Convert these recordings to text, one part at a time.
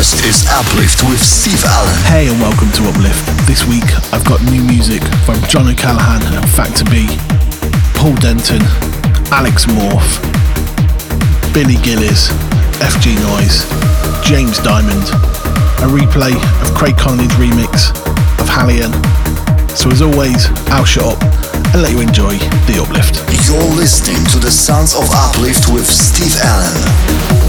This is Uplift with Steve Allen. Hey and welcome to Uplift. This week I've got new music from John O'Callaghan and Factor B, Paul Denton, Alex M.O.R.P.H., Billy Gillies, F.G. Noise, James Diamond, a replay of Craig Conley's remix of HALIENE. So as always, I'll shut up and let you enjoy the Uplift. You're listening to the Sounds of Uplift with Steve Allen.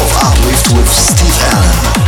of Uplift with Steve Allen.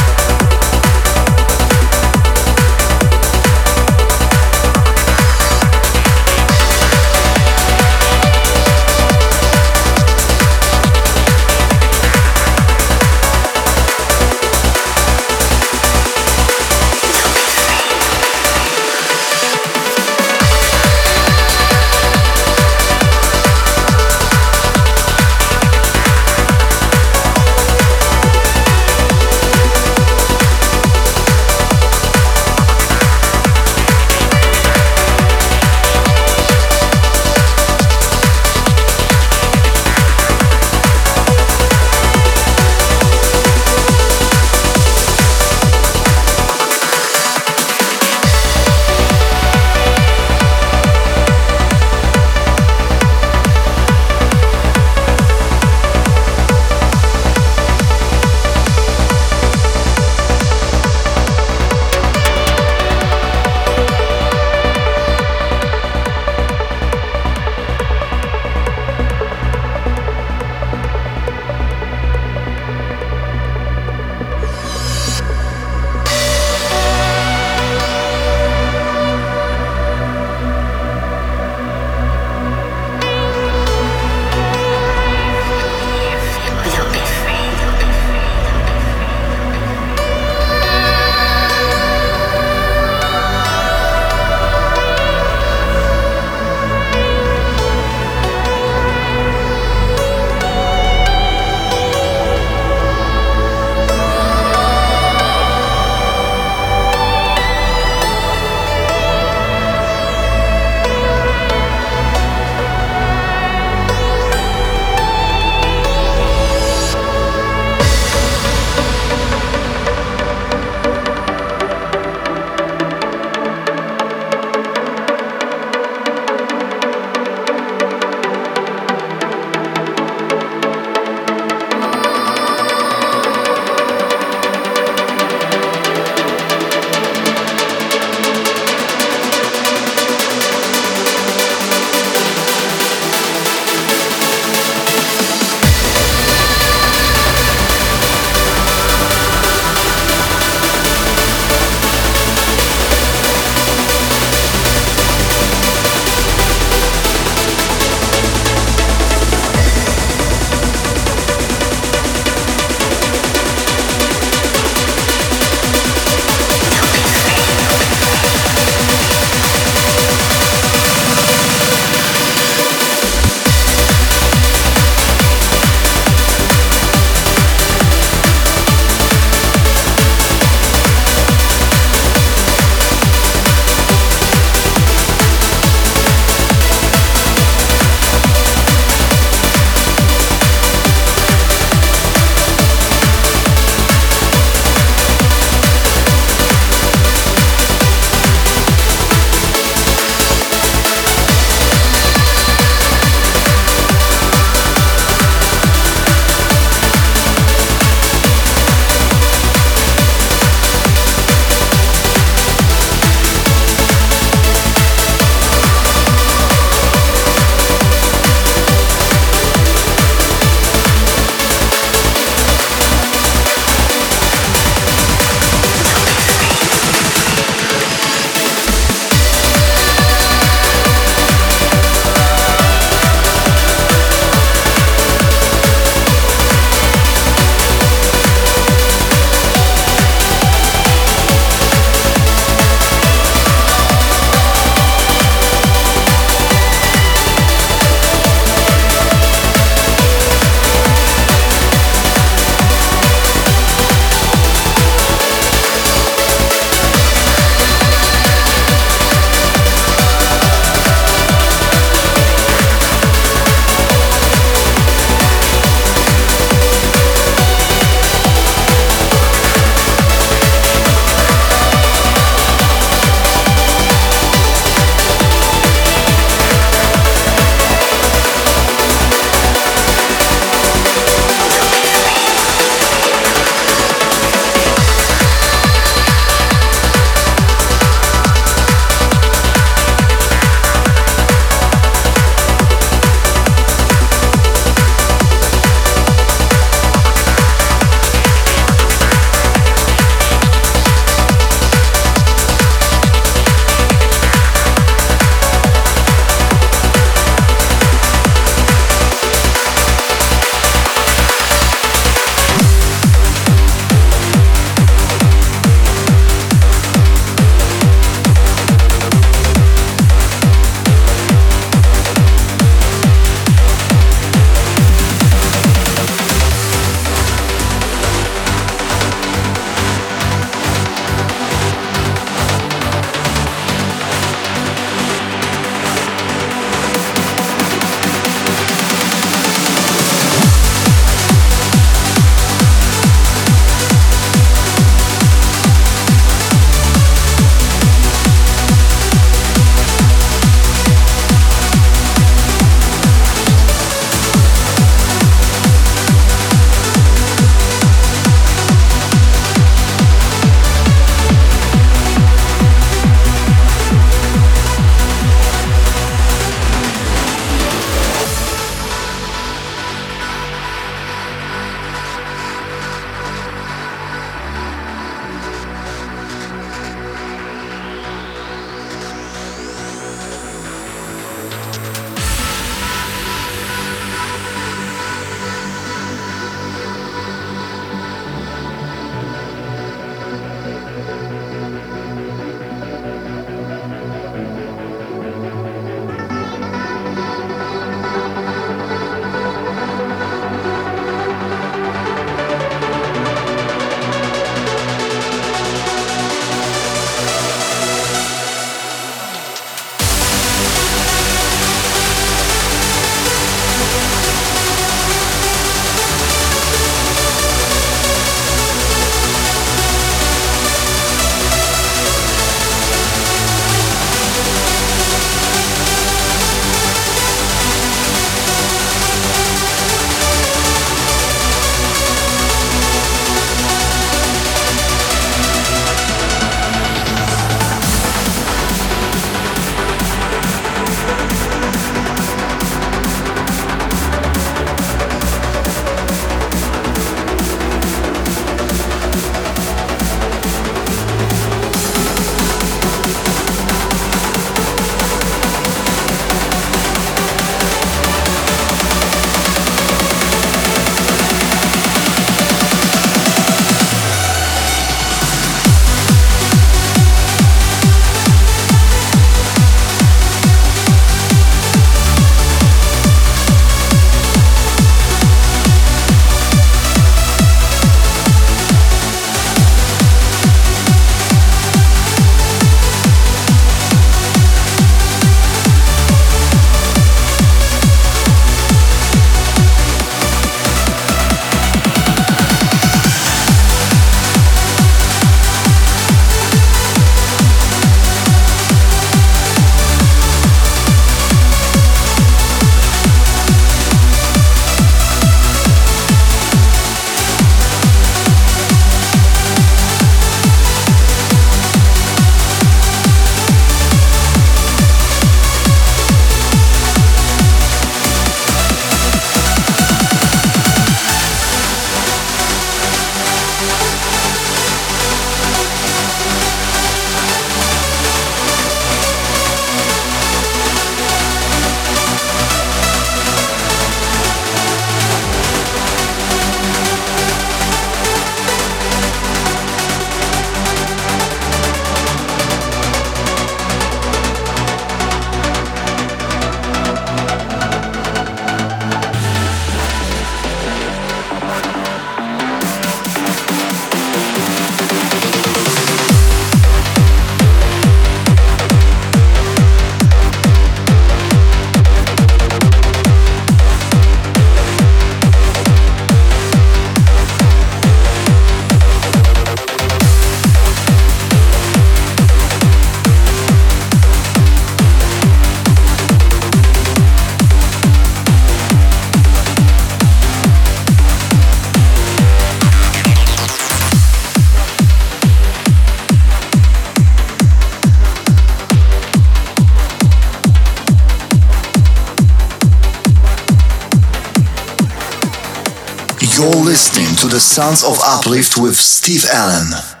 You're listening to the Sounds of Uplift with Steve Allen.